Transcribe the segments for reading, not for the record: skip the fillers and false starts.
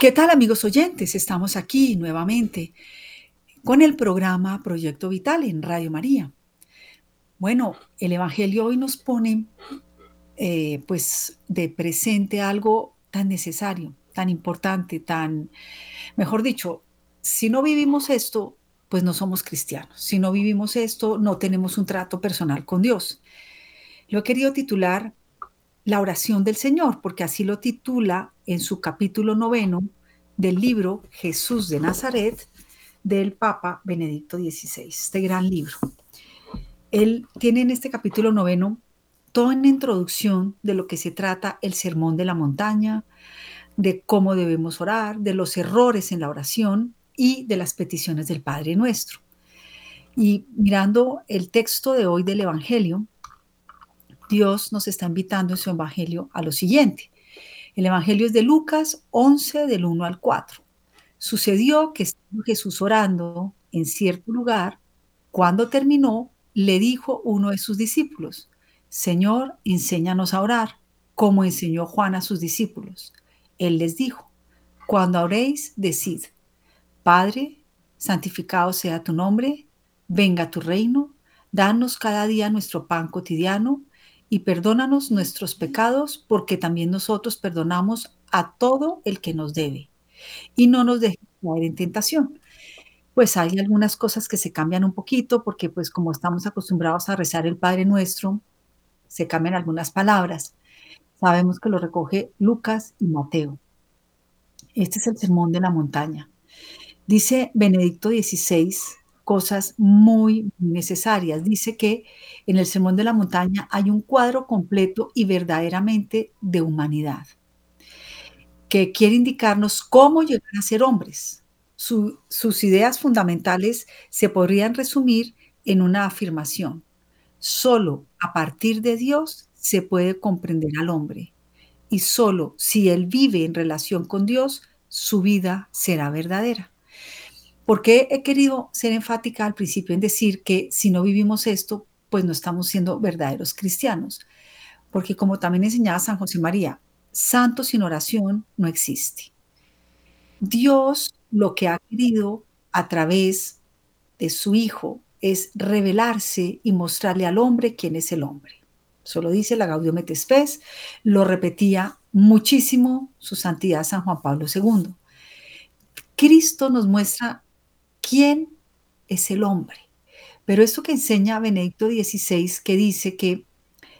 ¿Qué tal, amigos oyentes? Estamos aquí nuevamente con el programa Proyecto Vital en Radio María. Bueno, el Evangelio hoy nos pone pues de presente algo tan necesario, tan importante, tan, mejor dicho, si no vivimos esto, pues no somos cristianos. Si no vivimos esto, no tenemos un trato personal con Dios. Lo he querido titular La oración del Señor, porque así lo titula en su capítulo 9 del libro Jesús de Nazaret del Papa Benedicto XVI, este gran libro. Él tiene en este capítulo 9 toda una introducción de lo que se trata el sermón de la montaña, de cómo debemos orar, de los errores en la oración y de las peticiones del Padre Nuestro. Y mirando el texto de hoy del Evangelio, Dios nos está invitando en su Evangelio a lo siguiente. El Evangelio es de Lucas 11, del 1 al 4. Sucedió que estaba Jesús orando en cierto lugar. Cuando terminó, le dijo uno de sus discípulos, «Señor, enséñanos a orar, como enseñó Juan a sus discípulos». Él les dijo, «Cuando oréis, decid, Padre, santificado sea tu nombre, venga tu reino, danos cada día nuestro pan cotidiano, y perdónanos nuestros pecados, porque también nosotros perdonamos a todo el que nos debe. Y no nos dejes caer en tentación». Pues hay algunas cosas que se cambian un poquito, porque pues como estamos acostumbrados a rezar el Padre Nuestro, se cambian algunas palabras. Sabemos que lo recoge Lucas y Mateo. Este es el sermón de la montaña. Dice Benedicto XVI, cosas muy necesarias. Dice que en el Sermón de la Montaña hay un cuadro completo y verdaderamente de humanidad, que quiere indicarnos cómo llegar a ser hombres. Sus ideas fundamentales se podrían resumir en una afirmación. Solo a partir de Dios se puede comprender al hombre, y solo si él vive en relación con Dios, su vida será verdadera. Porque he querido ser enfática al principio en decir que si no vivimos esto, pues no estamos siendo verdaderos cristianos. Porque como también enseñaba San José María, santo sin oración no existe. Dios lo que ha querido a través de su Hijo es revelarse y mostrarle al hombre quién es el hombre. Eso lo dice la Gaudium et Spes, lo repetía muchísimo su santidad San Juan Pablo II. Cristo nos muestra ¿quién es el hombre? Pero esto que enseña Benedicto XVI, que dice que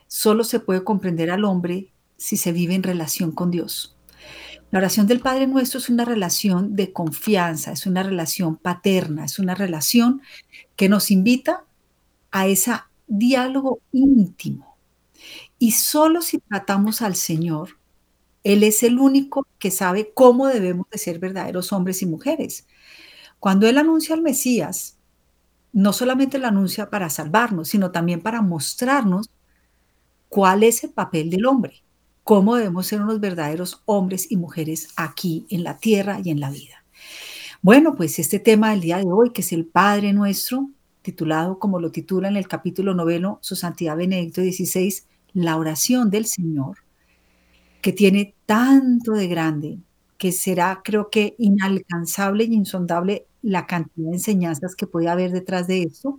solo se puede comprender al hombre si se vive en relación con Dios. La oración del Padre Nuestro es una relación de confianza, es una relación paterna, es una relación que nos invita a ese diálogo íntimo. Y solo si tratamos al Señor, Él es el único que sabe cómo debemos de ser verdaderos hombres y mujeres. Cuando Él anuncia al Mesías, no solamente lo anuncia para salvarnos, sino también para mostrarnos cuál es el papel del hombre, cómo debemos ser unos verdaderos hombres y mujeres aquí en la tierra y en la vida. Bueno, pues este tema del día de hoy, que es el Padre Nuestro, titulado como lo titula en el capítulo 9, su Santidad Benedicto XVI, la oración del Señor, que tiene tanto de grande, que será, creo que, inalcanzable y insondable la cantidad de enseñanzas que puede haber detrás de esto.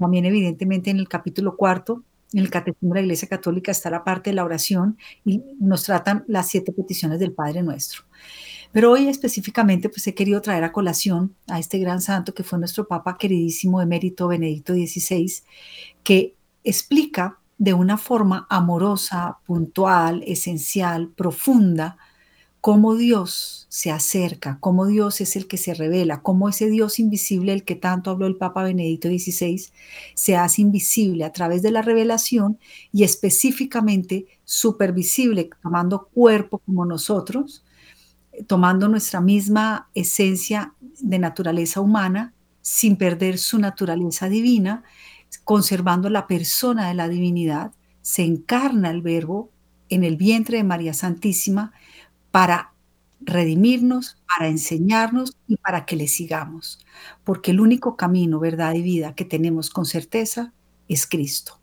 También, evidentemente, en el capítulo 4, en el Catecismo de la Iglesia Católica, está la parte de la oración y nos tratan las 7 peticiones del Padre Nuestro. Pero hoy específicamente, pues he querido traer a colación a este gran santo que fue nuestro Papa queridísimo emérito Benedicto XVI, que explica de una forma amorosa, puntual, esencial, profunda, cómo Dios se acerca, cómo Dios es el que se revela, cómo ese Dios invisible, el que tanto habló el Papa Benedicto XVI, se hace invisible a través de la revelación y específicamente supervisible, tomando cuerpo como nosotros, tomando nuestra misma esencia de naturaleza humana, sin perder su naturaleza divina, conservando la persona de la divinidad, se encarna el Verbo en el vientre de María Santísima, para redimirnos, para enseñarnos y para que le sigamos. Porque el único camino, verdad y vida que tenemos con certeza es Cristo.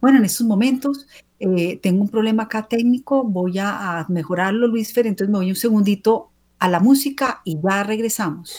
Bueno, en estos momentos tengo un problema acá técnico, voy a mejorarlo, Luisfer, entonces me voy un segundito a la música y ya regresamos.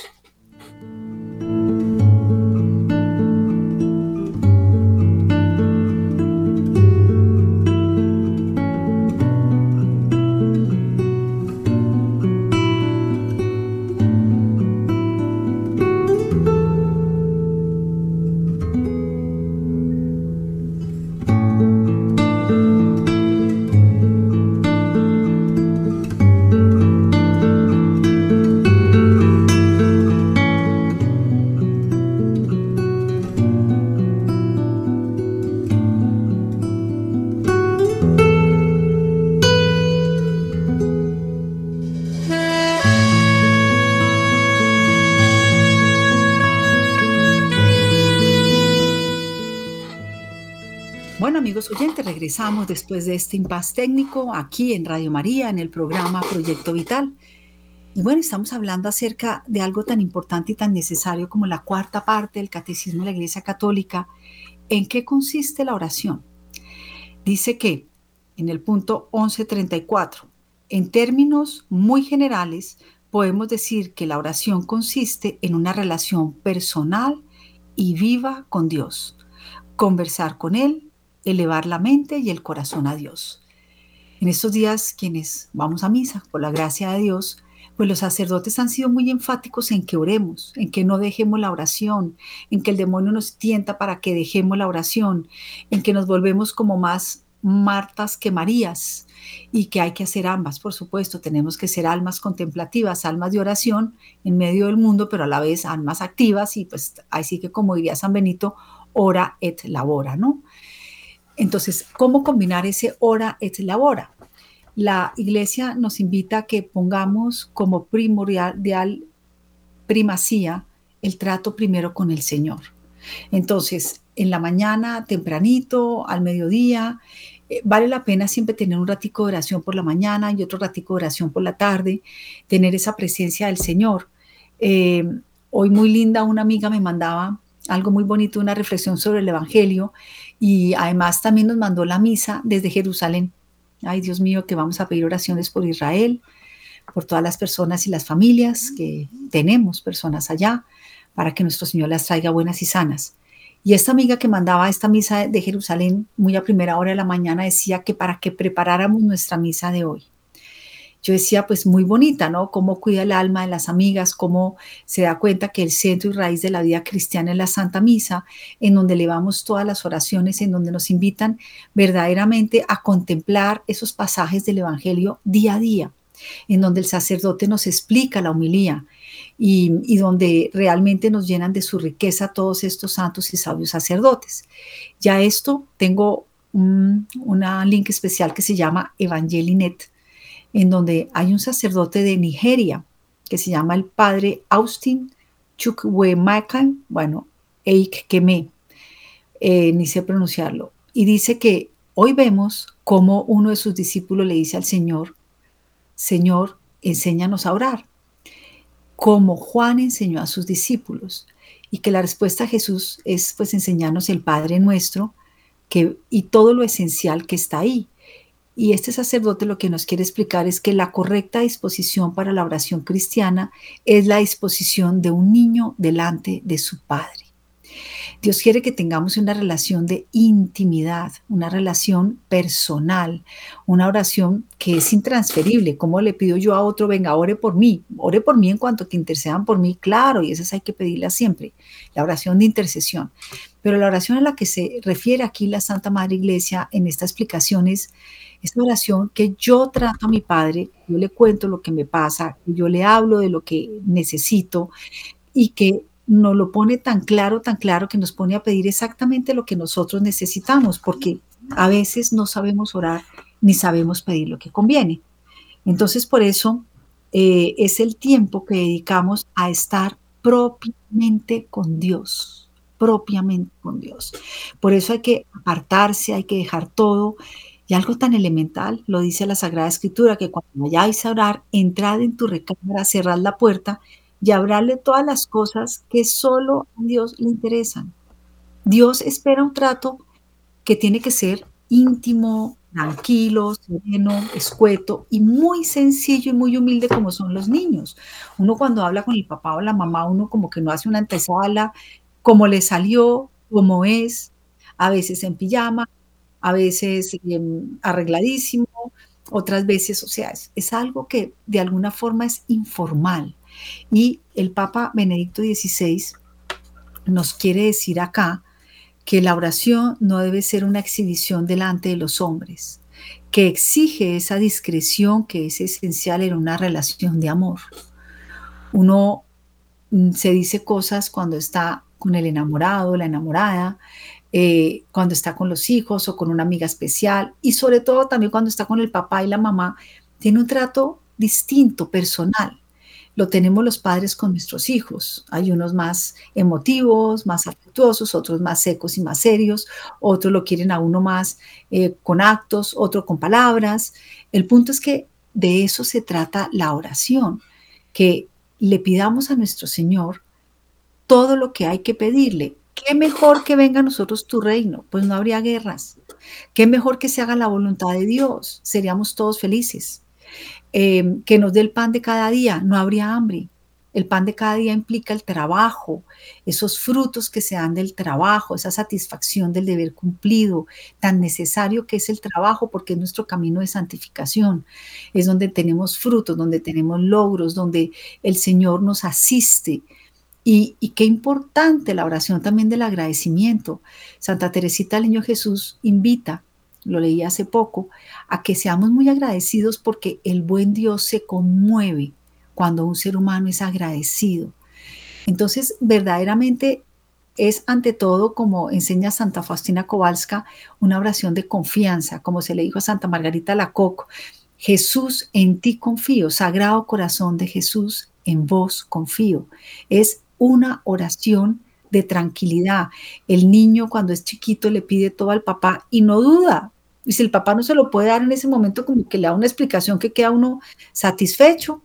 Amigos oyentes, regresamos después de este impasse técnico aquí en Radio María, en el programa Proyecto Vital. Y bueno, estamos hablando acerca de algo tan importante y tan necesario como la cuarta parte del Catecismo de la Iglesia Católica. ¿En qué consiste la oración? Dice que, en el punto 11.34, en términos muy generales, podemos decir que la oración consiste en una relación personal y viva con Dios. Conversar con Él, elevar la mente y el corazón a Dios. En estos días, quienes vamos a misa, por la gracia de Dios, pues los sacerdotes han sido muy enfáticos en que oremos, en que no dejemos la oración, en que el demonio nos tienta para que dejemos la oración, en que nos volvemos como más Martas que Marías, y que hay que hacer ambas, por supuesto. Tenemos que ser almas contemplativas, almas de oración en medio del mundo, pero a la vez almas activas, y pues así que, como diría San Benito, ora et labora, ¿no? Entonces, ¿cómo combinar ese ora et labora? La Iglesia nos invita a que pongamos como primordial primacía el trato primero con el Señor. Entonces, en la mañana, tempranito, al mediodía, vale la pena siempre tener un ratico de oración por la mañana y otro ratico de oración por la tarde, tener esa presencia del Señor. Hoy muy linda, una amiga me mandaba algo muy bonito, una reflexión sobre el Evangelio, y además también nos mandó la misa desde Jerusalén. Ay, Dios mío, que vamos a pedir oraciones por Israel, por todas las personas y las familias que tenemos, personas allá, para que nuestro Señor las traiga buenas y sanas. Y esta amiga que mandaba esta misa de Jerusalén muy a primera hora de la mañana decía que para que preparáramos nuestra misa de hoy. Yo decía, pues muy bonita, ¿no? Cómo cuida el alma de las amigas, cómo se da cuenta que el centro y raíz de la vida cristiana es la Santa Misa, en donde elevamos todas las oraciones, en donde nos invitan verdaderamente a contemplar esos pasajes del Evangelio día a día, en donde el sacerdote nos explica la homilía y donde realmente nos llenan de su riqueza todos estos santos y sabios sacerdotes. Ya esto, tengo una link especial que se llama Evangelinet, en donde hay un sacerdote de Nigeria que se llama el padre Austin Chukwe Makan, bueno, Eikeme, ni sé pronunciarlo, y dice que hoy vemos cómo uno de sus discípulos le dice al Señor, Señor, enséñanos a orar, como Juan enseñó a sus discípulos, y que la respuesta a Jesús es pues enseñarnos el Padre Nuestro y todo lo esencial que está ahí. Y este sacerdote lo que nos quiere explicar es que la correcta disposición para la oración cristiana es la disposición de un niño delante de su padre. Dios quiere que tengamos una relación de intimidad, una relación personal, una oración que es intransferible. ¿Cómo le pido yo a otro? Venga, ore por mí. Ore por mí en cuanto que intercedan por mí, claro, y esas hay que pedirlas siempre. La oración de intercesión. Pero la oración a la que se refiere aquí la Santa Madre Iglesia en esta explicación es una oración que yo trato a mi padre, yo le cuento lo que me pasa, yo le hablo de lo que necesito, y que nos lo pone tan claro que nos pone a pedir exactamente lo que nosotros necesitamos, porque a veces no sabemos orar ni sabemos pedir lo que conviene. Entonces, por eso es el tiempo que dedicamos a estar propiamente con Dios. Por eso hay que apartarse, hay que dejar todo. Y algo tan elemental, lo dice la Sagrada Escritura, que cuando vayáis a orar, entrad en tu recámara, cerrad la puerta y hablarle todas las cosas que solo a Dios le interesan. Dios espera un trato que tiene que ser íntimo, tranquilo, sereno, escueto y muy sencillo y muy humilde como son los niños. Uno cuando habla con el papá o la mamá, uno como que no hace una antesala, cómo le salió, cómo es, a veces en pijama, a veces arregladísimo, otras veces, o sea, es algo que de alguna forma es informal. Y el Papa Benedicto XVI nos quiere decir acá que la oración no debe ser una exhibición delante de los hombres, que exige esa discreción que es esencial en una relación de amor. Uno se dice cosas cuando está con el enamorado, la enamorada, cuando está con los hijos o con una amiga especial, y sobre todo también cuando está con el papá y la mamá, tiene un trato distinto, personal. Lo tenemos los padres con nuestros hijos. Hay unos más emotivos, más afectuosos, otros más secos y más serios, otros lo quieren a uno más con actos, otro con palabras. El punto es que de eso se trata la oración, que le pidamos a nuestro Señor todo lo que hay que pedirle. ¿Qué mejor que venga a nosotros tu reino? Pues no habría guerras. ¿Qué mejor que se haga la voluntad de Dios? Seríamos todos felices. Que nos dé el pan de cada día, no habría hambre. El pan de cada día implica el trabajo, esos frutos que se dan del trabajo, esa satisfacción del deber cumplido, tan necesario que es el trabajo, porque es nuestro camino de santificación. Es donde tenemos frutos, donde tenemos logros, donde el Señor nos asiste. Y qué importante la oración también del agradecimiento. Santa Teresita del Niño Jesús invita, lo leí hace poco, a que seamos muy agradecidos, porque el buen Dios se conmueve cuando un ser humano es agradecido. Entonces, verdaderamente es ante todo, como enseña Santa Faustina Kowalska, una oración de confianza, como se le dijo a Santa Margarita Alacoque: Jesús, en ti confío, Sagrado Corazón de Jesús, en vos confío. Es una oración de tranquilidad. El niño cuando es chiquito le pide todo al papá y no duda. Y si el papá no se lo puede dar en ese momento, como que le da una explicación que queda uno satisfecho.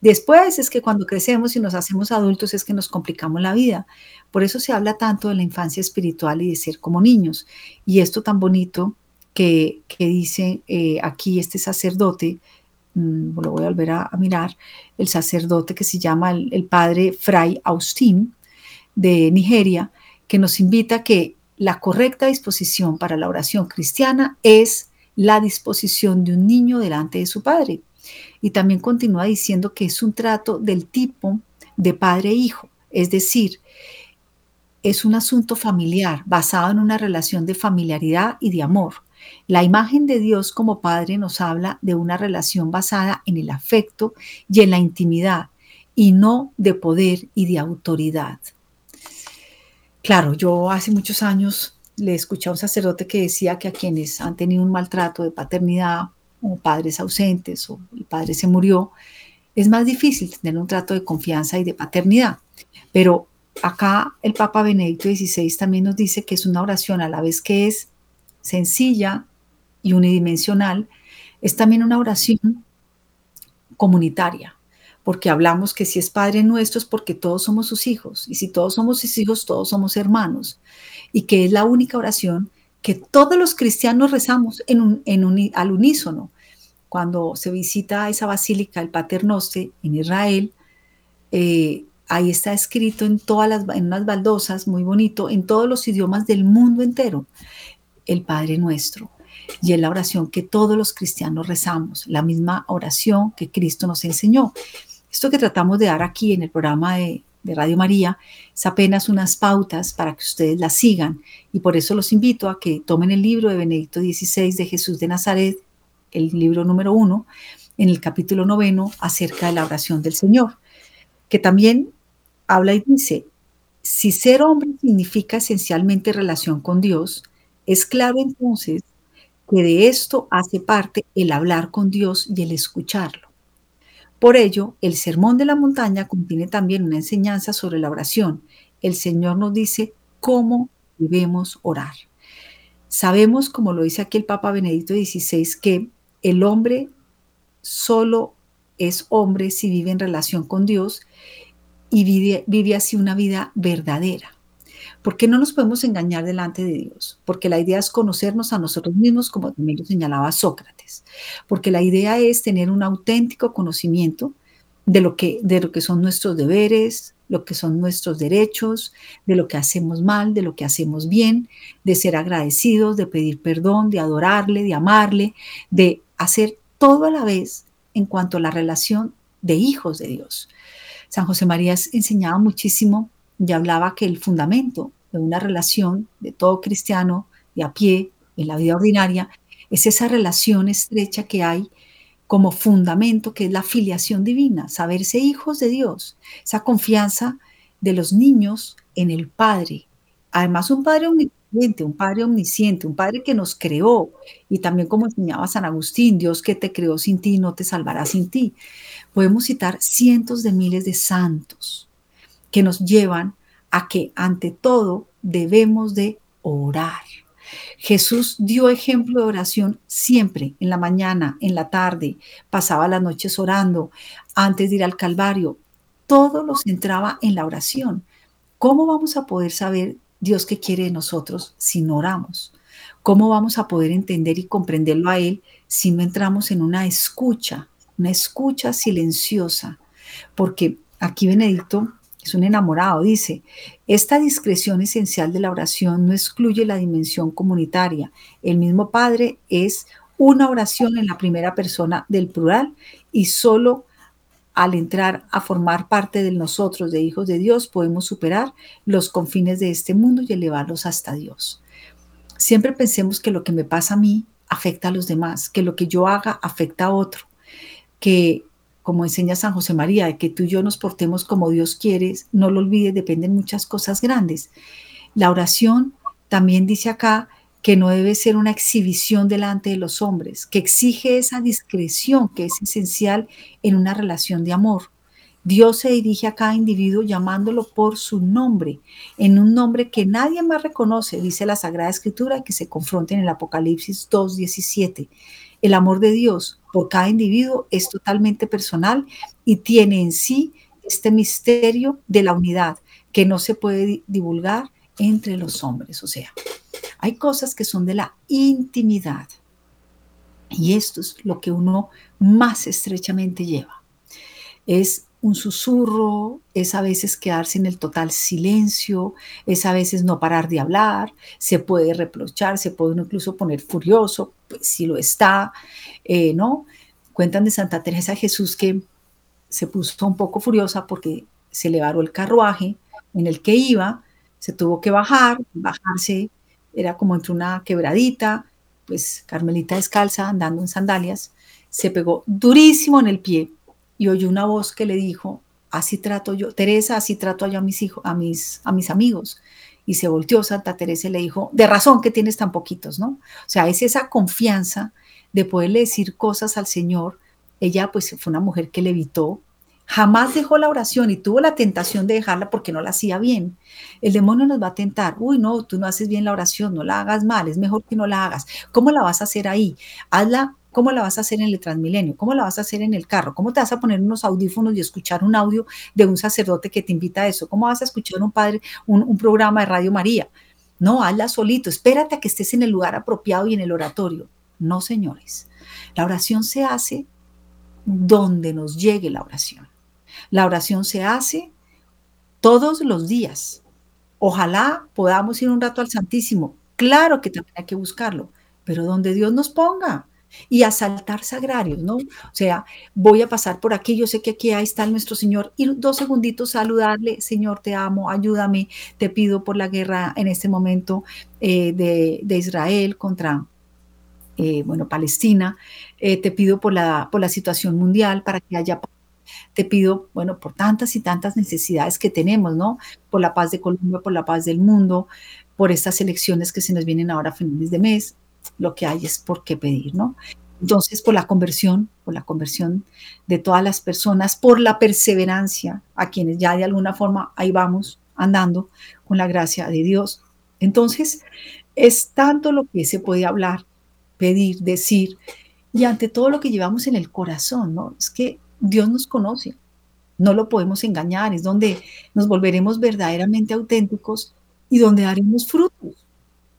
Después es que cuando crecemos y nos hacemos adultos es que nos complicamos la vida. Por eso se habla tanto de la infancia espiritual y de ser como niños. Y esto tan bonito que dice aquí este sacerdote, lo voy a volver a mirar, el sacerdote que se llama el padre Fray Austin de Nigeria, que nos invita a que la correcta disposición para la oración cristiana es la disposición de un niño delante de su padre. Y también continúa diciendo que es un trato del tipo de padre-hijo, es decir, es un asunto familiar basado en una relación de familiaridad y de amor. La imagen de Dios como padre nos habla de una relación basada en el afecto y en la intimidad, y no de poder y de autoridad. Claro, yo hace muchos años le escuché a un sacerdote que decía que a quienes han tenido un maltrato de paternidad, o padres ausentes, o el padre se murió, es más difícil tener un trato de confianza y de paternidad. Pero acá el Papa Benedicto XVI también nos dice que es una oración a la vez que es sencilla y unidimensional, es también una oración comunitaria. Porque hablamos que si es Padre Nuestro es porque todos somos sus hijos, y si todos somos sus hijos, todos somos hermanos, y que es la única oración que todos los cristianos rezamos al unísono. Cuando se visita esa basílica, el Pater Noster, en Israel, ahí está escrito en unas baldosas, muy bonito, en todos los idiomas del mundo entero, el Padre Nuestro. Y es la oración que todos los cristianos rezamos, la misma oración que Cristo nos enseñó. Esto que tratamos de dar aquí en el programa de Radio María es apenas unas pautas para que ustedes las sigan, y por eso los invito a que tomen el libro de Benedicto XVI de Jesús de Nazaret, el libro número 1, en el capítulo 9, acerca de la oración del Señor, que también habla y dice: si ser hombre significa esencialmente relación con Dios, es claro entonces que de esto hace parte el hablar con Dios y el escucharlo. Por ello, el Sermón de la Montaña contiene también una enseñanza sobre la oración. El Señor nos dice cómo debemos orar. Sabemos, como lo dice aquí el Papa Benedicto XVI, que el hombre solo es hombre si vive en relación con Dios y vive así una vida verdadera. ¿Por qué no nos podemos engañar delante de Dios? Porque la idea es conocernos a nosotros mismos, como también lo señalaba Sócrates. Porque la idea es tener un auténtico conocimiento de lo que son nuestros deberes, lo que son nuestros derechos, de lo que hacemos mal, de lo que hacemos bien, de ser agradecidos, de pedir perdón, de adorarle, de amarle, de hacer todo a la vez en cuanto a la relación de hijos de Dios. San José María enseñaba muchísimo y hablaba que el fundamento de una relación de todo cristiano de a pie en la vida ordinaria es esa relación estrecha que hay como fundamento, que es la filiación divina, saberse hijos de Dios, esa confianza de los niños en el Padre. Además, un Padre omnipotente, un Padre omnisciente, un Padre que nos creó, y también, como enseñaba San Agustín, Dios que te creó sin ti no te salvará sin ti. Podemos citar cientos de miles de santos que nos llevan a que ante todo debemos de orar. Jesús dio ejemplo de oración siempre, en la mañana, en la tarde, pasaba las noches orando, antes de ir al Calvario, todo lo centraba en la oración. ¿Cómo vamos a poder saber Dios qué quiere de nosotros si no oramos? ¿Cómo vamos a poder entender y comprenderlo a Él si no entramos en una escucha silenciosa? Porque aquí Benedicto es un enamorado, dice: esta discreción esencial de la oración no excluye la dimensión comunitaria. El mismo Padre es una oración en la primera persona del plural, y solo al entrar a formar parte de nosotros, de hijos de Dios, podemos superar los confines de este mundo y elevarlos hasta Dios. Siempre pensemos que lo que me pasa a mí afecta a los demás, que lo que yo haga afecta a otro, que, como enseña San José María, que tú y yo nos portemos como Dios quiere, no lo olvides, dependen muchas cosas grandes. La oración también dice acá que no debe ser una exhibición delante de los hombres, que exige esa discreción que es esencial en una relación de amor. Dios se dirige a cada individuo llamándolo por su nombre, en un nombre que nadie más reconoce, dice la Sagrada Escritura, que se confronta en el Apocalipsis 2:17. El amor de Dios por cada individuo es totalmente personal y tiene en sí este misterio de la unidad que no se puede divulgar entre los hombres. O sea, hay cosas que son de la intimidad, y esto es lo que uno más estrechamente lleva. Es un susurro, es a veces quedarse en el total silencio, es a veces no parar de hablar, se puede reprochar, se puede uno incluso poner furioso, pues si lo está, ¿no? Cuentan de Santa Teresa de Jesús que se puso un poco furiosa porque se le varó el carruaje en el que iba, se tuvo que bajarse, era como entre una quebradita, pues Carmelita descalza, andando en sandalias, se pegó durísimo en el pie, y oyó una voz que le dijo: así trato yo, Teresa, así trato yo a mis hijos, a mis amigos. Y se volteó Santa Teresa y le dijo: de razón que tienes tan poquitos, ¿no? O sea, es esa confianza de poderle decir cosas al Señor. Ella pues fue una mujer que levitó, jamás dejó la oración y tuvo la tentación de dejarla porque no la hacía bien. El demonio nos va a tentar: uy, no, tú no haces bien la oración, no la hagas mal, es mejor que no la hagas. ¿Cómo la vas a hacer ahí? Hazla. ¿Cómo la vas a hacer en el Transmilenio? ¿Cómo la vas a hacer en el carro? ¿Cómo te vas a poner unos audífonos y escuchar un audio de un sacerdote que te invita a eso? ¿Cómo vas a escuchar un padre, un programa de Radio María? No, hazla solito, espérate a que estés en el lugar apropiado y en el oratorio. No, señores, la oración se hace donde nos llegue la oración. La oración se hace todos los días. Ojalá podamos ir un rato al Santísimo. Claro que también hay que buscarlo, pero donde Dios nos ponga. Y asaltar sagrarios, ¿no? O sea, voy a pasar por aquí, yo sé que aquí ahí está nuestro Señor, ir 2 segunditos, saludarle: Señor, te amo, ayúdame, te pido por la guerra en este momento de Israel contra, Palestina, te pido por la situación mundial para que haya paz. Te pido, por tantas y tantas necesidades que tenemos, ¿no? Por la paz de Colombia, por la paz del mundo, por estas elecciones que se nos vienen ahora a finales de mes. Lo que hay es por qué pedir, ¿no? Entonces, por la conversión de todas las personas, por la perseverancia, a quienes ya de alguna forma ahí vamos andando con la gracia de Dios. Entonces, es tanto lo que se puede hablar, pedir, decir, y ante todo lo que llevamos en el corazón, ¿no? Es que Dios nos conoce, no lo podemos engañar, es donde nos volveremos verdaderamente auténticos y donde daremos frutos,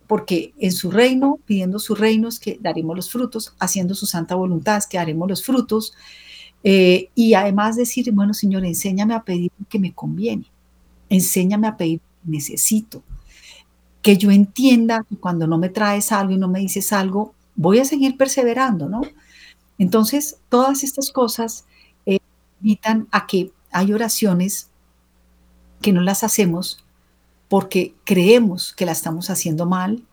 porque en su reino, pidiendo su reino, es que daremos los frutos, haciendo su santa voluntad, es que daremos los frutos, y además decir, bueno, Señor, enséñame a pedir lo que me conviene, enséñame a pedir lo que necesito, que yo entienda que cuando no me traes algo y no me dices algo, voy a seguir perseverando, ¿no? Entonces, todas estas cosas invitan a que hay oraciones que no las hacemos porque creemos que la estamos haciendo mal,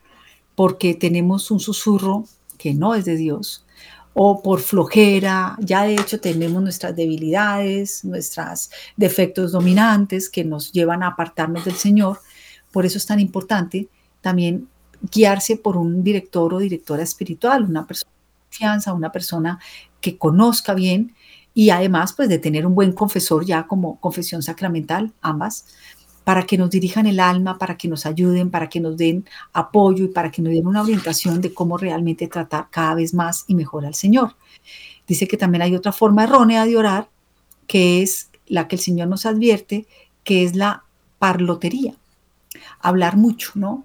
porque tenemos un susurro que no es de Dios, o por flojera. Ya de hecho tenemos nuestras debilidades, nuestros defectos dominantes que nos llevan a apartarnos del Señor. Por eso es tan importante también guiarse por un director o directora espiritual, una persona de confianza, una persona que conozca bien, y además pues de tener un buen confesor ya como confesión sacramental, ambas, para que nos dirijan el alma, para que nos ayuden, para que nos den apoyo y para que nos den una orientación de cómo realmente tratar cada vez más y mejor al Señor. Dice que también hay otra forma errónea de orar, que es la que el Señor nos advierte, que es la parlotería, hablar mucho, ¿no?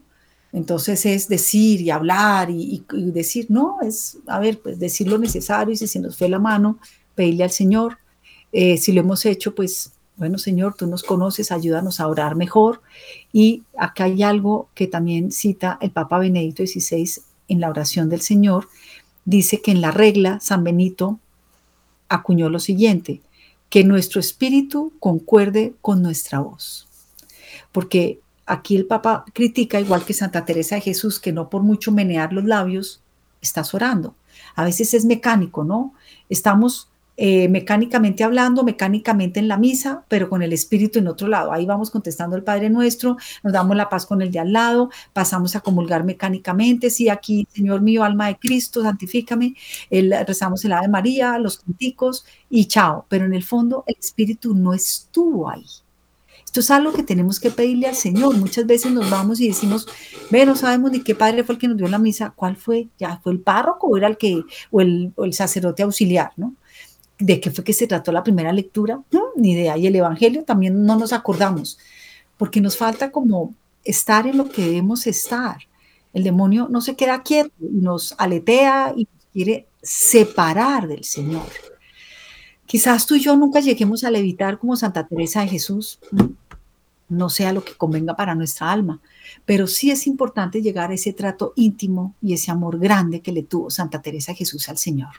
Entonces es decir y hablar y decir, no, es, a ver, pues decir lo necesario, y si se nos fue la mano, pedirle al Señor, si lo hemos hecho, pues, bueno, Señor, tú nos conoces, ayúdanos a orar mejor. Y acá hay algo que también cita el Papa Benedicto XVI en la oración del Señor. Dice que en la regla, San Benito acuñó lo siguiente, que nuestro espíritu concuerde con nuestra voz. Porque aquí el Papa critica, igual que Santa Teresa de Jesús, que no por mucho menear los labios estás orando. A veces es mecánico, ¿no? Estamos mecánicamente hablando, mecánicamente en la misa, pero con el espíritu en otro lado. Ahí vamos contestando el Padre Nuestro, nos damos la paz con el de al lado, pasamos a comulgar mecánicamente. Sí, aquí, Señor mío, alma de Cristo, santifícame. Rezamos el Ave María, los canticos y chao. Pero en el fondo el espíritu no estuvo ahí. Esto es algo que tenemos que pedirle al Señor. Muchas veces nos vamos y decimos, ve, no sabemos ni qué padre fue el que nos dio la misa. ¿Cuál fue? ¿Ya fue el párroco o era el que, o el sacerdote auxiliar, ¿no? ¿De qué fue que se trató la primera lectura? Ni idea. Y el Evangelio también no nos acordamos, porque nos falta como estar en lo que debemos estar. El demonio no se queda quieto, nos aletea y quiere separar del Señor. Quizás tú y yo nunca lleguemos a levitar como Santa Teresa de Jesús, no sea lo que convenga para nuestra alma, pero sí es importante llegar a ese trato íntimo y ese amor grande que le tuvo Santa Teresa de Jesús al Señor.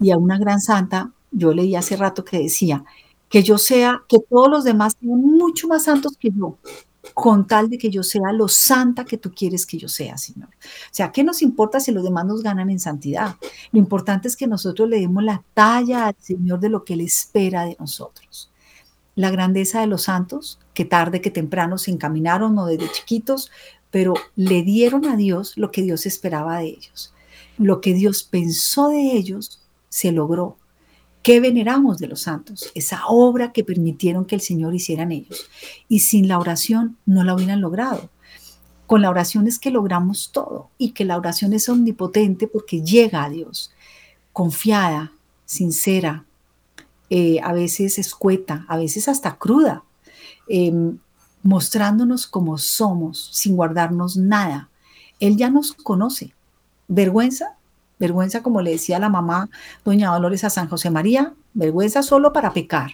Y a una gran santa, yo leí hace rato que decía, que yo sea, que todos los demás sean mucho más santos que yo, con tal de que yo sea lo santa que tú quieres que yo sea, Señor. O sea, ¿qué nos importa si los demás nos ganan en santidad? Lo importante es que nosotros le demos la talla al Señor de lo que Él espera de nosotros. La grandeza de los santos, que tarde que temprano se encaminaron o desde chiquitos, pero le dieron a Dios lo que Dios esperaba de ellos. Lo que Dios pensó de ellos, se logró. ¿Qué veneramos de los santos? Esa obra que permitieron que el Señor hicieran ellos. Y sin la oración no la hubieran logrado. Con la oración es que logramos todo, y que la oración es omnipotente porque llega a Dios. Confiada, sincera, a veces escueta, a veces hasta cruda, mostrándonos como somos, sin guardarnos nada. Él ya nos conoce. ¿Vergüenza? Vergüenza, como le decía la mamá doña Dolores a San José María, vergüenza solo para pecar.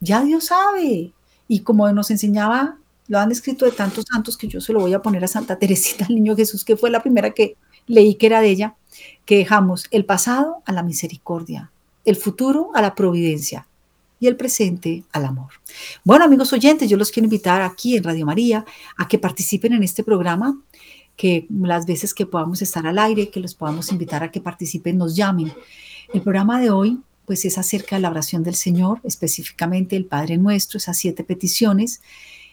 Ya Dios sabe. Y como nos enseñaba, lo han escrito de tantos santos que yo se lo voy a poner a Santa Teresita, el Niño Jesús, que fue la primera que leí que era de ella, que dejamos el pasado a la misericordia, el futuro a la providencia y el presente al amor. Bueno, amigos oyentes, yo los quiero invitar aquí en Radio María a que participen en este programa, que las veces que podamos estar al aire, que los podamos invitar a que participen, nos llamen. El programa de hoy, pues, es acerca de la oración del Señor, específicamente el Padre Nuestro, esas 7 peticiones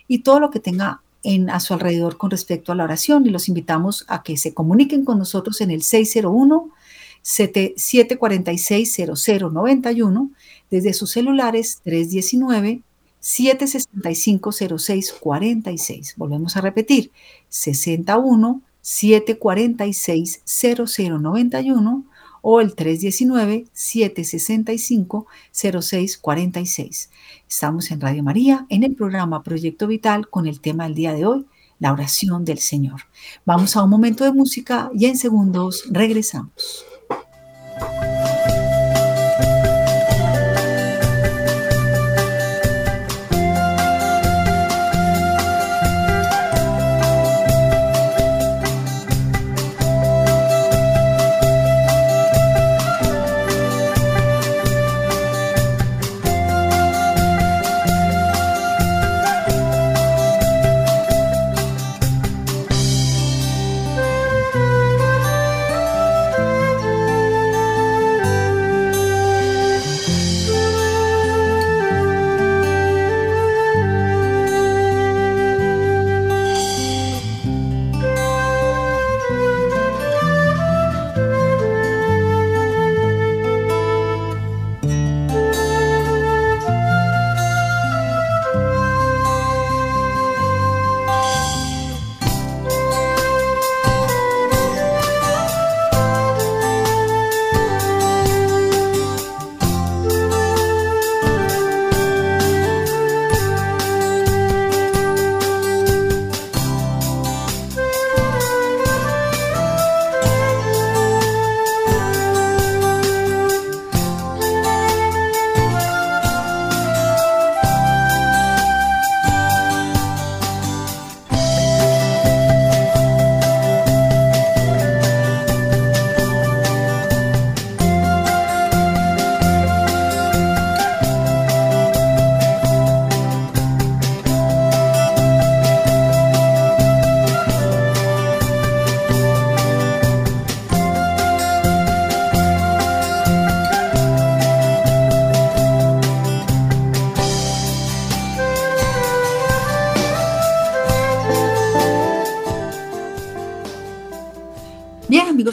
y todo lo que tenga a su alrededor con respecto a la oración. Y los invitamos a que se comuniquen con nosotros en el 601-746-0091, desde sus celulares 319 765-0646. Volvemos a repetir, 61-746-0091 o el 319-765-0646. Estamos en Radio María, en el programa Proyecto Vital, con el tema del día de hoy, La oración del Señor. Vamos a un momento de música y en segundos regresamos.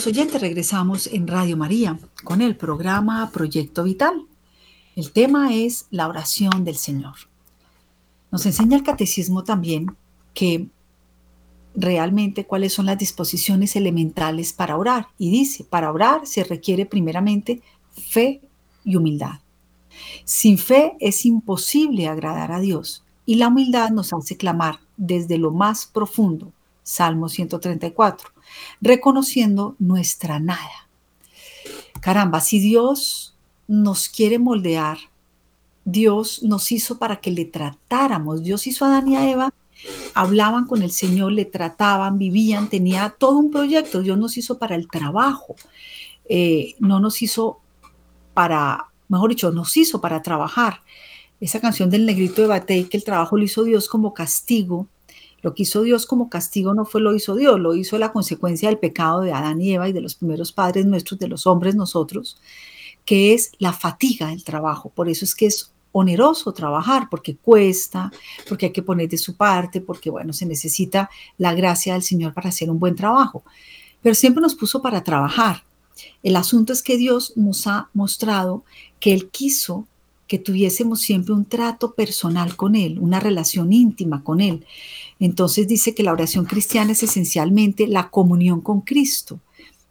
Oyentes, regresamos en Radio María con el programa Proyecto Vital. El tema es la oración del Señor. Nos enseña el Catecismo también que realmente cuáles son las disposiciones elementales para orar. Y dice, para orar se requiere primeramente fe y humildad. Sin fe es imposible agradar a Dios y la humildad nos hace clamar desde lo más profundo. Salmo 134. Reconociendo nuestra nada. Caramba, si Dios nos quiere moldear, Dios nos hizo para que le tratáramos. Dios hizo a Adán y a Eva, hablaban con el Señor, le trataban, vivían, tenía todo un proyecto. Dios nos hizo para el trabajo, no nos hizo para, mejor dicho, nos hizo para trabajar. Esa canción del Negrito de Batey, que el trabajo lo hizo Dios como castigo. Lo que hizo Dios como castigo no fue lo hizo Dios, lo hizo la consecuencia del pecado de Adán y Eva y de los primeros padres nuestros, de los hombres nosotros, que es la fatiga del trabajo. Por eso es que es oneroso trabajar, porque cuesta, porque hay que poner de su parte, porque bueno, se necesita la gracia del Señor para hacer un buen trabajo. Pero siempre nos puso para trabajar. El asunto es que Dios nos ha mostrado que Él quiso que tuviésemos siempre un trato personal con Él, una relación íntima con Él. Entonces dice que la oración cristiana es esencialmente la comunión con Cristo,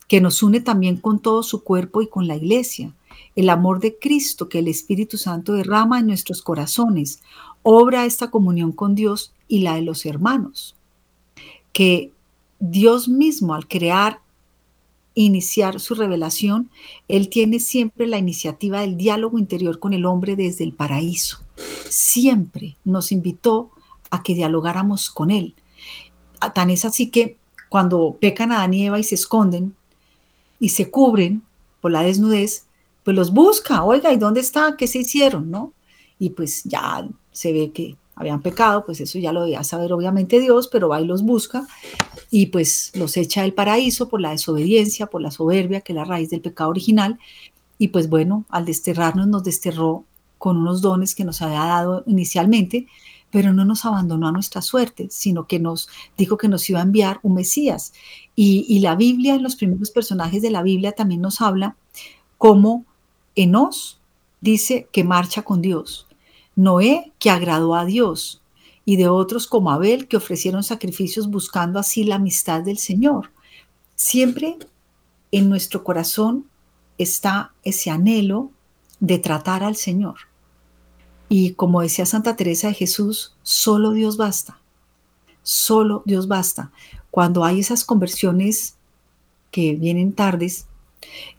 que nos une también con todo su cuerpo y con la Iglesia. El amor de Cristo que el Espíritu Santo derrama en nuestros corazones, obra esta comunión con Dios y la de los hermanos. Que Dios mismo al crear, iniciar su revelación, Él tiene siempre la iniciativa del diálogo interior con el hombre desde el paraíso. Siempre nos invitó a que dialogáramos con Él. Tan es así que cuando pecan a Adán y Eva y se esconden y se cubren por la desnudez, pues los busca. Oiga, ¿y dónde está? ¿Qué se hicieron? ¿No? Y pues ya se ve que habían pecado, pues eso ya lo debía saber obviamente Dios, pero va y los busca y pues los echa del paraíso por la desobediencia, por la soberbia, que es la raíz del pecado original. Y pues bueno, al desterrarnos nos desterró con unos dones que nos había dado inicialmente, pero no nos abandonó a nuestra suerte, sino que nos dijo que nos iba a enviar un Mesías. Y la Biblia, los primeros personajes de la Biblia también nos habla cómo Enos dice que marcha con Dios, Noé, que agradó a Dios, y de otros como Abel, que ofrecieron sacrificios buscando así la amistad del Señor. Siempre en nuestro corazón está ese anhelo de tratar al Señor. Y como decía Santa Teresa de Jesús, solo Dios basta. Solo Dios basta. Cuando hay esas conversiones que vienen tardes,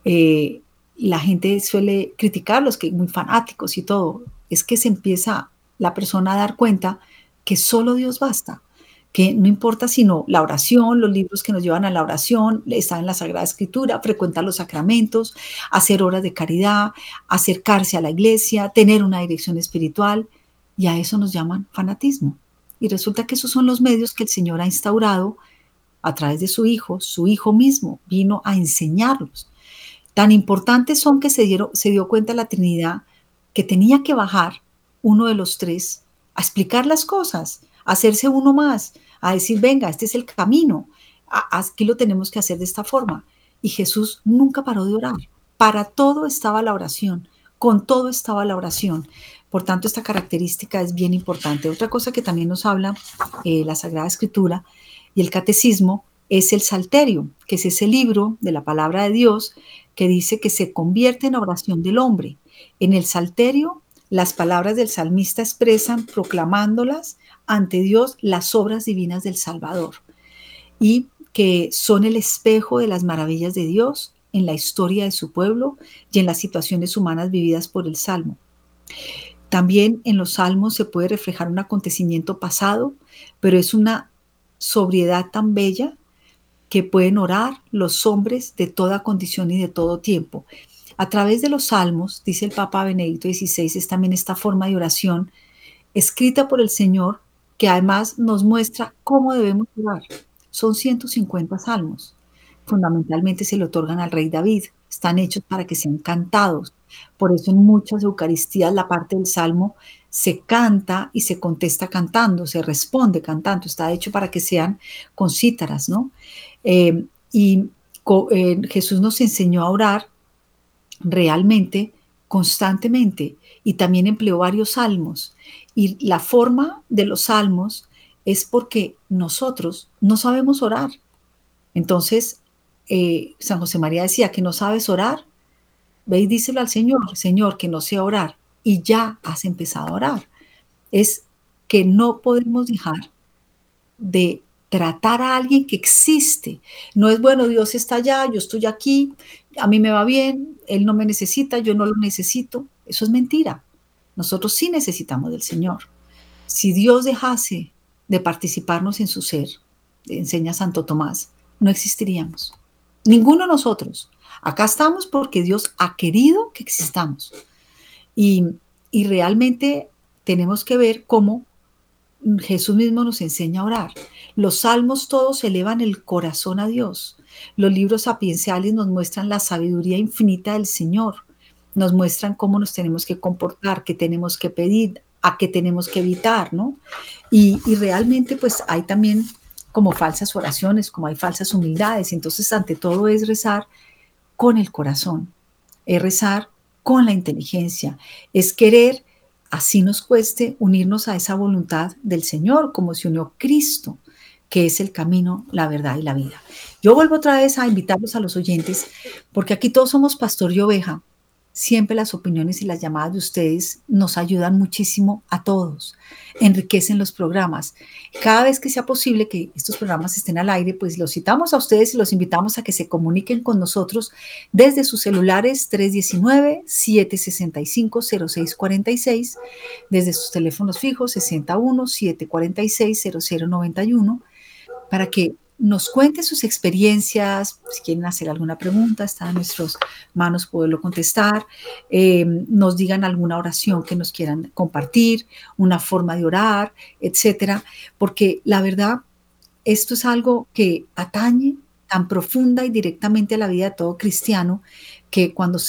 la gente suele criticarlos, que muy fanáticos y todo. Es que se empieza la persona a dar cuenta que solo Dios basta, que no importa sino la oración, los libros que nos llevan a la oración, estar en la Sagrada Escritura, frecuentar los sacramentos, hacer obras de caridad, acercarse a la iglesia, tener una dirección espiritual, y a eso nos llaman fanatismo. Y resulta que esos son los medios que el Señor ha instaurado a través de su Hijo mismo vino a enseñarlos. Tan importantes son que se dio cuenta la Trinidad que tenía que bajar uno de los tres a explicar las cosas, a hacerse uno más, a decir, venga, este es el camino, aquí lo tenemos que hacer de esta forma. Y Jesús nunca paró de orar. Para todo estaba la oración, con todo estaba la oración. Por tanto, esta característica es bien importante. Otra cosa que también nos habla la Sagrada Escritura y el Catecismo es el Salterio, que es ese libro de la palabra de Dios que dice que se convierte en oración del hombre. En el Salterio, las palabras del salmista expresan, proclamándolas ante Dios, las obras divinas del Salvador, y que son el espejo de las maravillas de Dios en la historia de su pueblo y en las situaciones humanas vividas por el Salmo. También en los salmos se puede reflejar un acontecimiento pasado, pero es una sobriedad tan bella que pueden orar los hombres de toda condición y de todo tiempo. A través de los salmos, dice el Papa Benedicto XVI, es también esta forma de oración escrita por el Señor, que además nos muestra cómo debemos orar. Son 150 salmos. Fundamentalmente se le otorgan al rey David. Están hechos para que sean cantados. Por eso en muchas eucaristías la parte del salmo se canta y se contesta cantando, se responde cantando. Está hecho para que sean con cítaras, ¿no? Jesús nos enseñó a orar realmente, constantemente, y también empleó varios salmos. Y la forma de los salmos es porque nosotros no sabemos orar. Entonces, San José María decía que no sabes orar, ve y díselo al Señor, Señor, que no sé orar, y ya has empezado a orar. Es que no podemos dejar de tratar a alguien que existe. No es, bueno, Dios está allá, yo estoy aquí, a mí me va bien, Él no me necesita, yo no lo necesito. Eso es mentira. Nosotros sí necesitamos del Señor. Si Dios dejase de participarnos en su ser, enseña Santo Tomás, no existiríamos. Ninguno de nosotros. Acá estamos porque Dios ha querido que existamos. Y realmente tenemos que ver cómo Jesús mismo nos enseña a orar. Los salmos todos elevan el corazón a Dios. Los libros sapienciales nos muestran la sabiduría infinita del Señor. Nos muestran cómo nos tenemos que comportar, qué tenemos que pedir, a qué tenemos que evitar, ¿no? Y realmente pues hay también como falsas oraciones, como hay falsas humildades. Entonces, ante todo es rezar con el corazón, es rezar con la inteligencia, es querer, así nos cueste, unirnos a esa voluntad del Señor, como se unió Cristo, que es el camino, la verdad y la vida. Yo vuelvo otra vez a invitarlos a los oyentes, porque aquí todos somos pastor y oveja. Siempre las opiniones y las llamadas de ustedes nos ayudan muchísimo a todos, enriquecen los programas. Cada vez que sea posible que estos programas estén al aire, pues los citamos a ustedes y los invitamos a que se comuniquen con nosotros desde sus celulares 319-765-0646, desde sus teléfonos fijos 61-746-0091, para que nos cuente sus experiencias. Si quieren hacer alguna pregunta, está en nuestras manos poderlo contestar. Nos digan alguna oración que nos quieran compartir, una forma de orar, etcétera. Porque la verdad, esto es algo que atañe tan profunda y directamente a la vida de todo cristiano, que cuando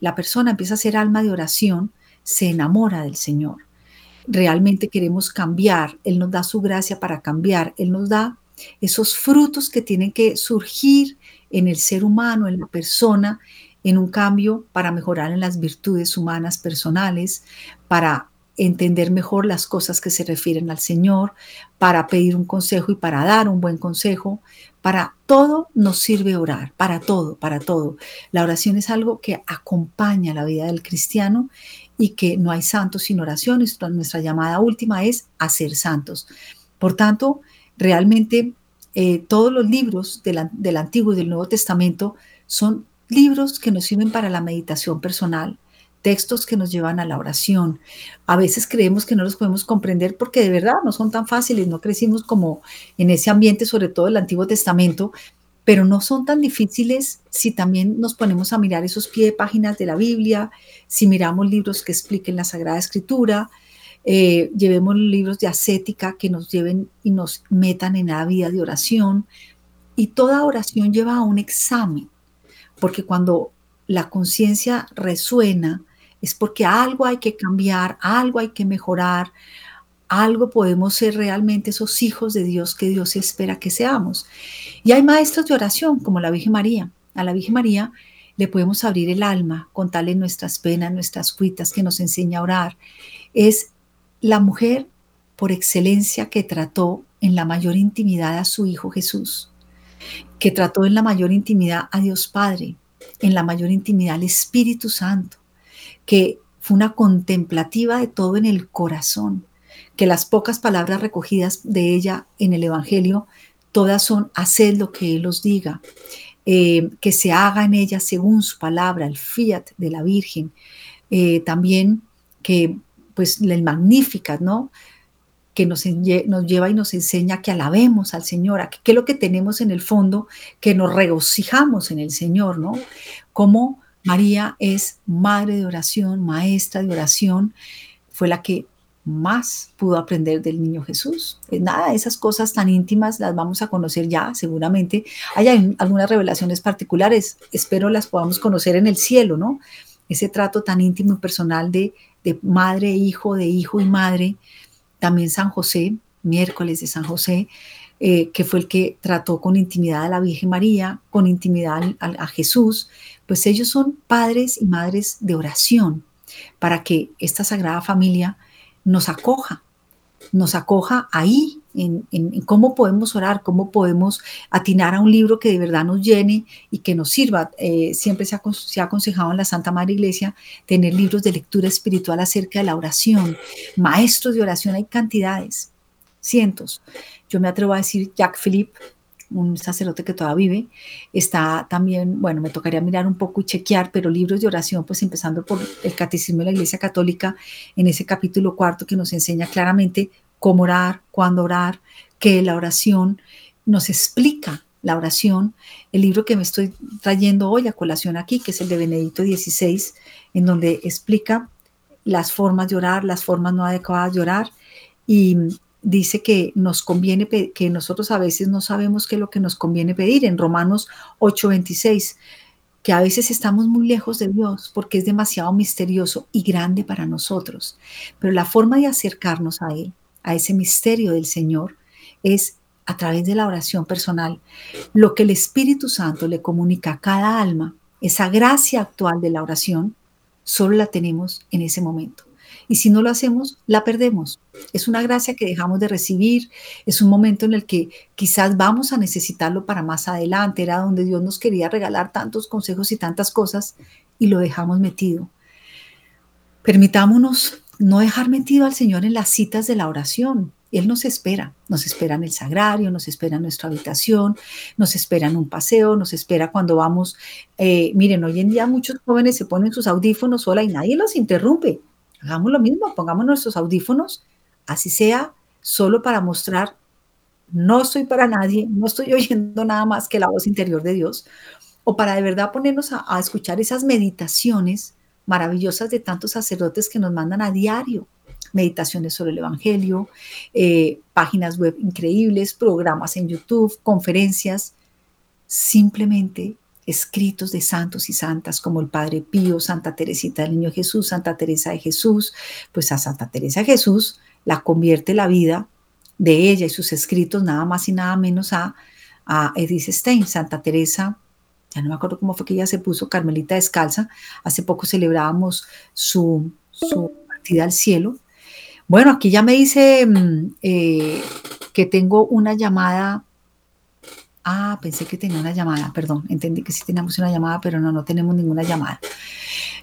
la persona empieza a ser alma de oración, se enamora del Señor. Realmente queremos cambiar. Él nos da su gracia para cambiar. Él nos da esos frutos que tienen que surgir en el ser humano, en la persona, en un cambio para mejorar en las virtudes humanas personales, para entender mejor las cosas que se refieren al Señor, para pedir un consejo y para dar un buen consejo. Para todo nos sirve orar, para todo, para todo. La oración es algo que acompaña la vida del cristiano y que no hay santos sin oración. Nuestra llamada última es a ser santos. Por tanto, Realmente todos los libros del Antiguo y del Nuevo Testamento son libros que nos sirven para la meditación personal, textos que nos llevan a la oración. A veces creemos que no los podemos comprender porque de verdad no son tan fáciles, no crecimos como en ese ambiente, sobre todo el Antiguo Testamento, pero no son tan difíciles si también nos ponemos a mirar esos pies de páginas de la Biblia, si miramos libros que expliquen la Sagrada Escritura, llevemos libros de ascética que nos lleven y nos metan en la vida de oración. Y toda oración lleva a un examen, porque cuando la conciencia resuena es porque algo hay que cambiar, algo hay que mejorar, algo podemos ser realmente esos hijos de Dios que Dios espera que seamos. Y hay maestros de oración como la Virgen María. A la Virgen María le podemos abrir el alma, contarle nuestras penas, nuestras cuitas, que nos enseña a orar. Es la mujer por excelencia que trató en la mayor intimidad a su Hijo Jesús, que trató en la mayor intimidad a Dios Padre, en la mayor intimidad al Espíritu Santo, que fue una contemplativa de todo en el corazón, que las pocas palabras recogidas de ella en el Evangelio, todas son haced lo que Él os diga, que se haga en ella según su palabra, el fiat de la Virgen, también que pues el Magnificat, ¿no?, que nos lleva y nos enseña que alabemos al Señor, a que es lo que tenemos en el fondo, que nos regocijamos en el Señor, ¿no? Como María es madre de oración, maestra de oración, fue la que más pudo aprender del niño Jesús. Nada de esas cosas tan íntimas las vamos a conocer ya, seguramente. Hay algunas revelaciones particulares, espero las podamos conocer en el cielo, ¿no? Ese trato tan íntimo y personal de madre e hijo, de hijo y madre. También San José, miércoles de San José, que fue el que trató con intimidad a la Virgen María, con intimidad a Jesús. Pues ellos son padres y madres de oración para que esta Sagrada Familia nos acoja ahí en cómo podemos orar, cómo podemos atinar a un libro que de verdad nos llene y que nos sirva. Siempre se ha aconsejado en la Santa Madre Iglesia tener libros de lectura espiritual acerca de la oración. Maestros de oración hay cantidades, cientos. Yo me atrevo a decir Jacques Philippe, un sacerdote que todavía vive, está también, bueno, me tocaría mirar un poco y chequear, pero libros de oración, pues empezando por el Catecismo de la Iglesia Católica, en ese capítulo 4 que nos enseña claramente cómo orar, cuándo orar, qué es la oración, nos explica la oración. El libro que me estoy trayendo hoy a colación aquí, que es el de Benedicto XVI, en donde explica las formas de orar, las formas no adecuadas de orar, y dice que nos conviene, que nosotros a veces no sabemos qué es lo que nos conviene pedir. En Romanos 8:26, que a veces estamos muy lejos de Dios porque es demasiado misterioso y grande para nosotros. Pero la forma de acercarnos a Él, a ese misterio del Señor, es a través de la oración personal. Lo que el Espíritu Santo le comunica a cada alma, esa gracia actual de la oración, solo la tenemos en ese momento. Y si no lo hacemos, la perdemos. Es una gracia que dejamos de recibir, es un momento en el que quizás vamos a necesitarlo para más adelante, era donde Dios nos quería regalar tantos consejos y tantas cosas, y lo dejamos metido. Permitámonos no dejar metido al Señor en las citas de la oración. Él nos espera en el sagrario, nos espera en nuestra habitación, nos espera en un paseo, nos espera cuando vamos. Miren, hoy en día muchos jóvenes se ponen sus audífonos sola y nadie los interrumpe. Hagamos lo mismo, pongamos nuestros audífonos, así sea, solo para mostrar, no soy para nadie, no estoy oyendo nada más que la voz interior de Dios, o para de verdad ponernos a escuchar esas meditaciones maravillosas de tantos sacerdotes que nos mandan a diario, meditaciones sobre el Evangelio, páginas web increíbles, programas en YouTube, conferencias, simplemente escritos de santos y santas como el Padre Pío, Santa Teresita del Niño Jesús, Santa Teresa de Jesús. Pues a Santa Teresa de Jesús la convierte la vida de ella y sus escritos nada más y nada menos a Edith Stein. Santa Teresa, ya no me acuerdo cómo fue que ella se puso, Carmelita Descalza. Hace poco celebrábamos su partida al cielo. Bueno, aquí ya me dice que tengo una llamada. Ah, pensé que tenía una llamada, perdón, entendí que sí teníamos una llamada, pero no tenemos ninguna llamada.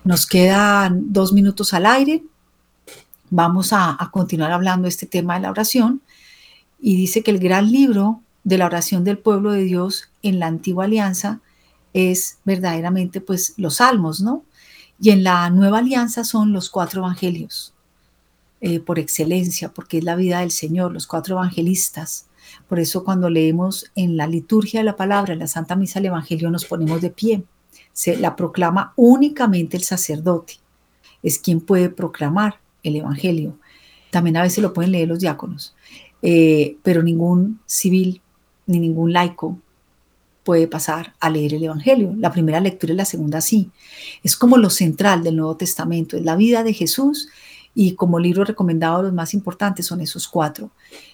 Nos quedan 2 minutos al aire, vamos a continuar hablando de este tema de la oración Y dice que el gran libro de la oración del pueblo de Dios en la antigua alianza es verdaderamente pues los salmos, ¿no? Y en la nueva alianza son los 4 evangelios por excelencia, porque es la vida del Señor, los 4 evangelistas. Por eso cuando leemos en la liturgia de la palabra, en la Santa Misa, el Evangelio, nos ponemos de pie. Se la proclama únicamente el sacerdote. Es quien puede proclamar el Evangelio. También a veces lo pueden leer los diáconos, pero ningún civil ni ningún laico puede pasar a leer el Evangelio. La primera lectura y la segunda sí. Es como lo central del Nuevo Testamento, es la vida de Jesús, y como libro recomendado los más importantes son esos 4.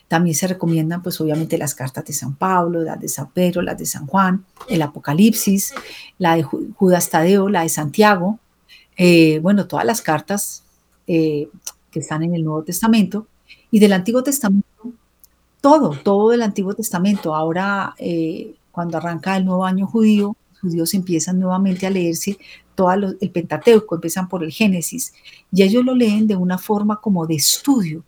También se recomiendan pues obviamente las cartas de San Pablo, las de San Pedro, las de San Juan, el Apocalipsis, la de Judas Tadeo, la de Santiago, todas las cartas que están en el Nuevo Testamento. Y del Antiguo Testamento, todo del Antiguo Testamento. Ahora cuando arranca el nuevo año judío, los judíos empiezan nuevamente a leerse todo el Pentateuco, empiezan por el Génesis, y ellos lo leen de una forma como de estudio.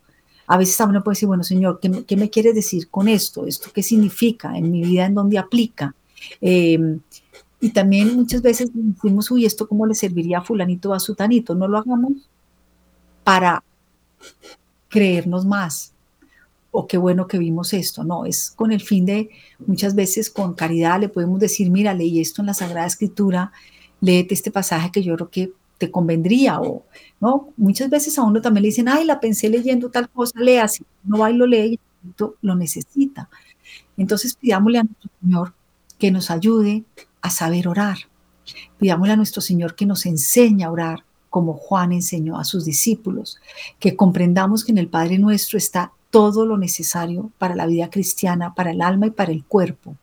A veces también uno puede decir, bueno, Señor, ¿qué me quieres decir con esto? ¿Esto qué significa en mi vida? ¿En dónde aplica? Y también muchas veces decimos, uy, ¿esto cómo le serviría a fulanito o a sutanito? No lo hagamos para creernos más, o qué bueno que vimos esto. No, es con el fin de, muchas veces con caridad le podemos decir, mira, leí esto en la Sagrada Escritura, léete este pasaje que yo creo que te convendría, o no. Muchas veces a uno también le dicen, ay, la pensé leyendo tal cosa, lea, si no va y lo lee, lo necesita. Entonces pidámosle a nuestro Señor que nos ayude a saber orar. Pidámosle a nuestro Señor que nos enseñe a orar, como Juan enseñó a sus discípulos, que comprendamos que en el Padre Nuestro está todo lo necesario para la vida cristiana, para el alma y para el cuerpo.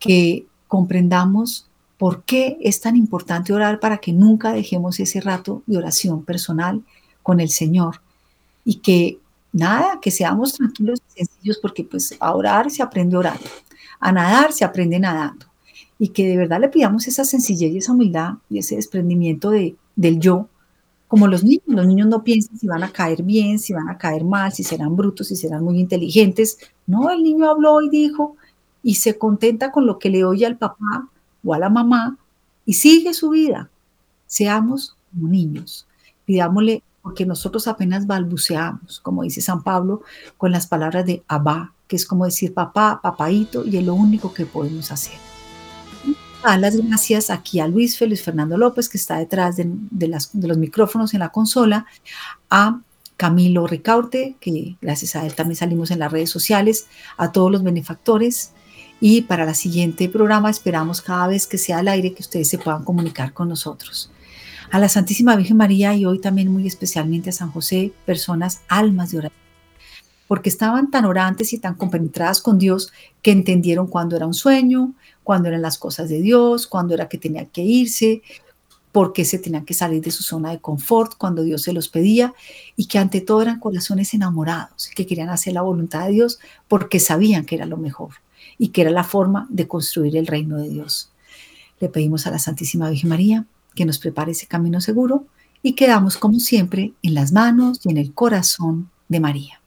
Que comprendamos por qué es tan importante orar, para que nunca dejemos ese rato de oración personal con el Señor. Y que nada, que seamos tranquilos y sencillos, porque pues a orar se aprende orando, a nadar se aprende nadando. Y que de verdad le pidamos esa sencillez y esa humildad y ese desprendimiento del yo. Como los niños no piensan si van a caer bien, si van a caer mal, si serán brutos, si serán muy inteligentes. No, el niño habló y dijo, y se contenta con lo que le oye al papá o a la mamá, y sigue su vida. Seamos como niños. Pidámosle, porque nosotros apenas balbuceamos, como dice San Pablo, con las palabras de Abba, que es como decir papá, papaíto, y es lo único que podemos hacer. A las gracias aquí a Luis Félix Fernando López, que está detrás de los micrófonos en la consola, a Camilo Ricaurte, que gracias a él también salimos en las redes sociales, a todos los benefactores, y para el siguiente programa esperamos cada vez que sea al aire que ustedes se puedan comunicar con nosotros. A la Santísima Virgen María, y hoy también muy especialmente a San José, personas, almas de oración, porque estaban tan orantes y tan compenetradas con Dios que entendieron cuándo era un sueño, cuándo eran las cosas de Dios, cuándo era que tenían que irse, por qué se tenían que salir de su zona de confort cuando Dios se los pedía, y que ante todo eran corazones enamorados, que querían hacer la voluntad de Dios porque sabían que era lo mejor y que era la forma de construir el reino de Dios. Le pedimos a la Santísima Virgen María que nos prepare ese camino seguro, y quedamos como siempre en las manos y en el corazón de María.